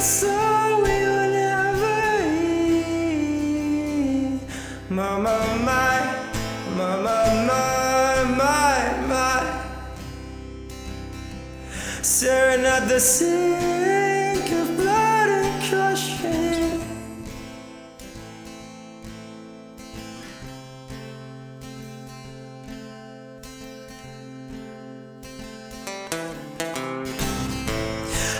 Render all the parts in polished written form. soul we will never eat. My, my, my, my, my, my, my. Staring at the sink of blood and crushing.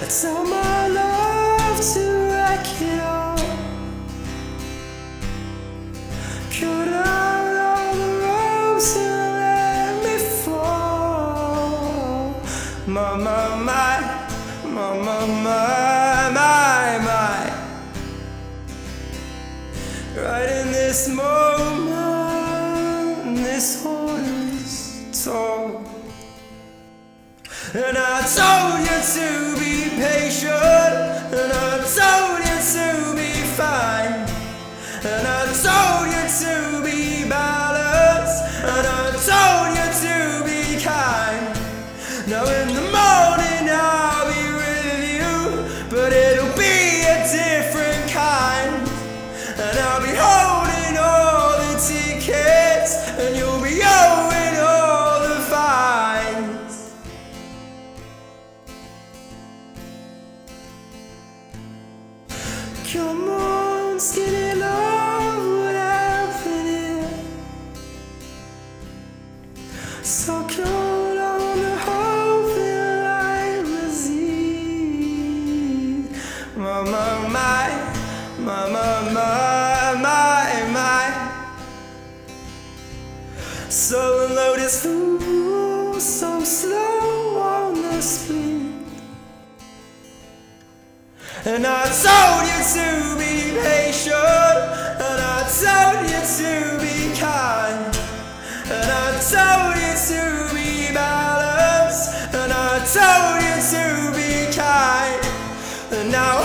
I tell my love to wreck it all, cut out all the ropes and let me fall. My, my, my, my, my, my, my, my. Right in this moment, this horn is torn, and I told you to be patient, and I told you to be fine, and I told you to be balanced, and I told you to be kind. Now in the morning I'll be with you, but it'll be a different kind, and I'll be holding all the tickets, and you'll be owing all the fines. Come on, skinny love, what happened here? So cold on the whole feel like disease. My, my, my, my, my, my, my, my. So unload is through, so slow on the speed. And I told you to be patient, and I told you to be kind, and I told you to be balanced, and I told you to be kind, and now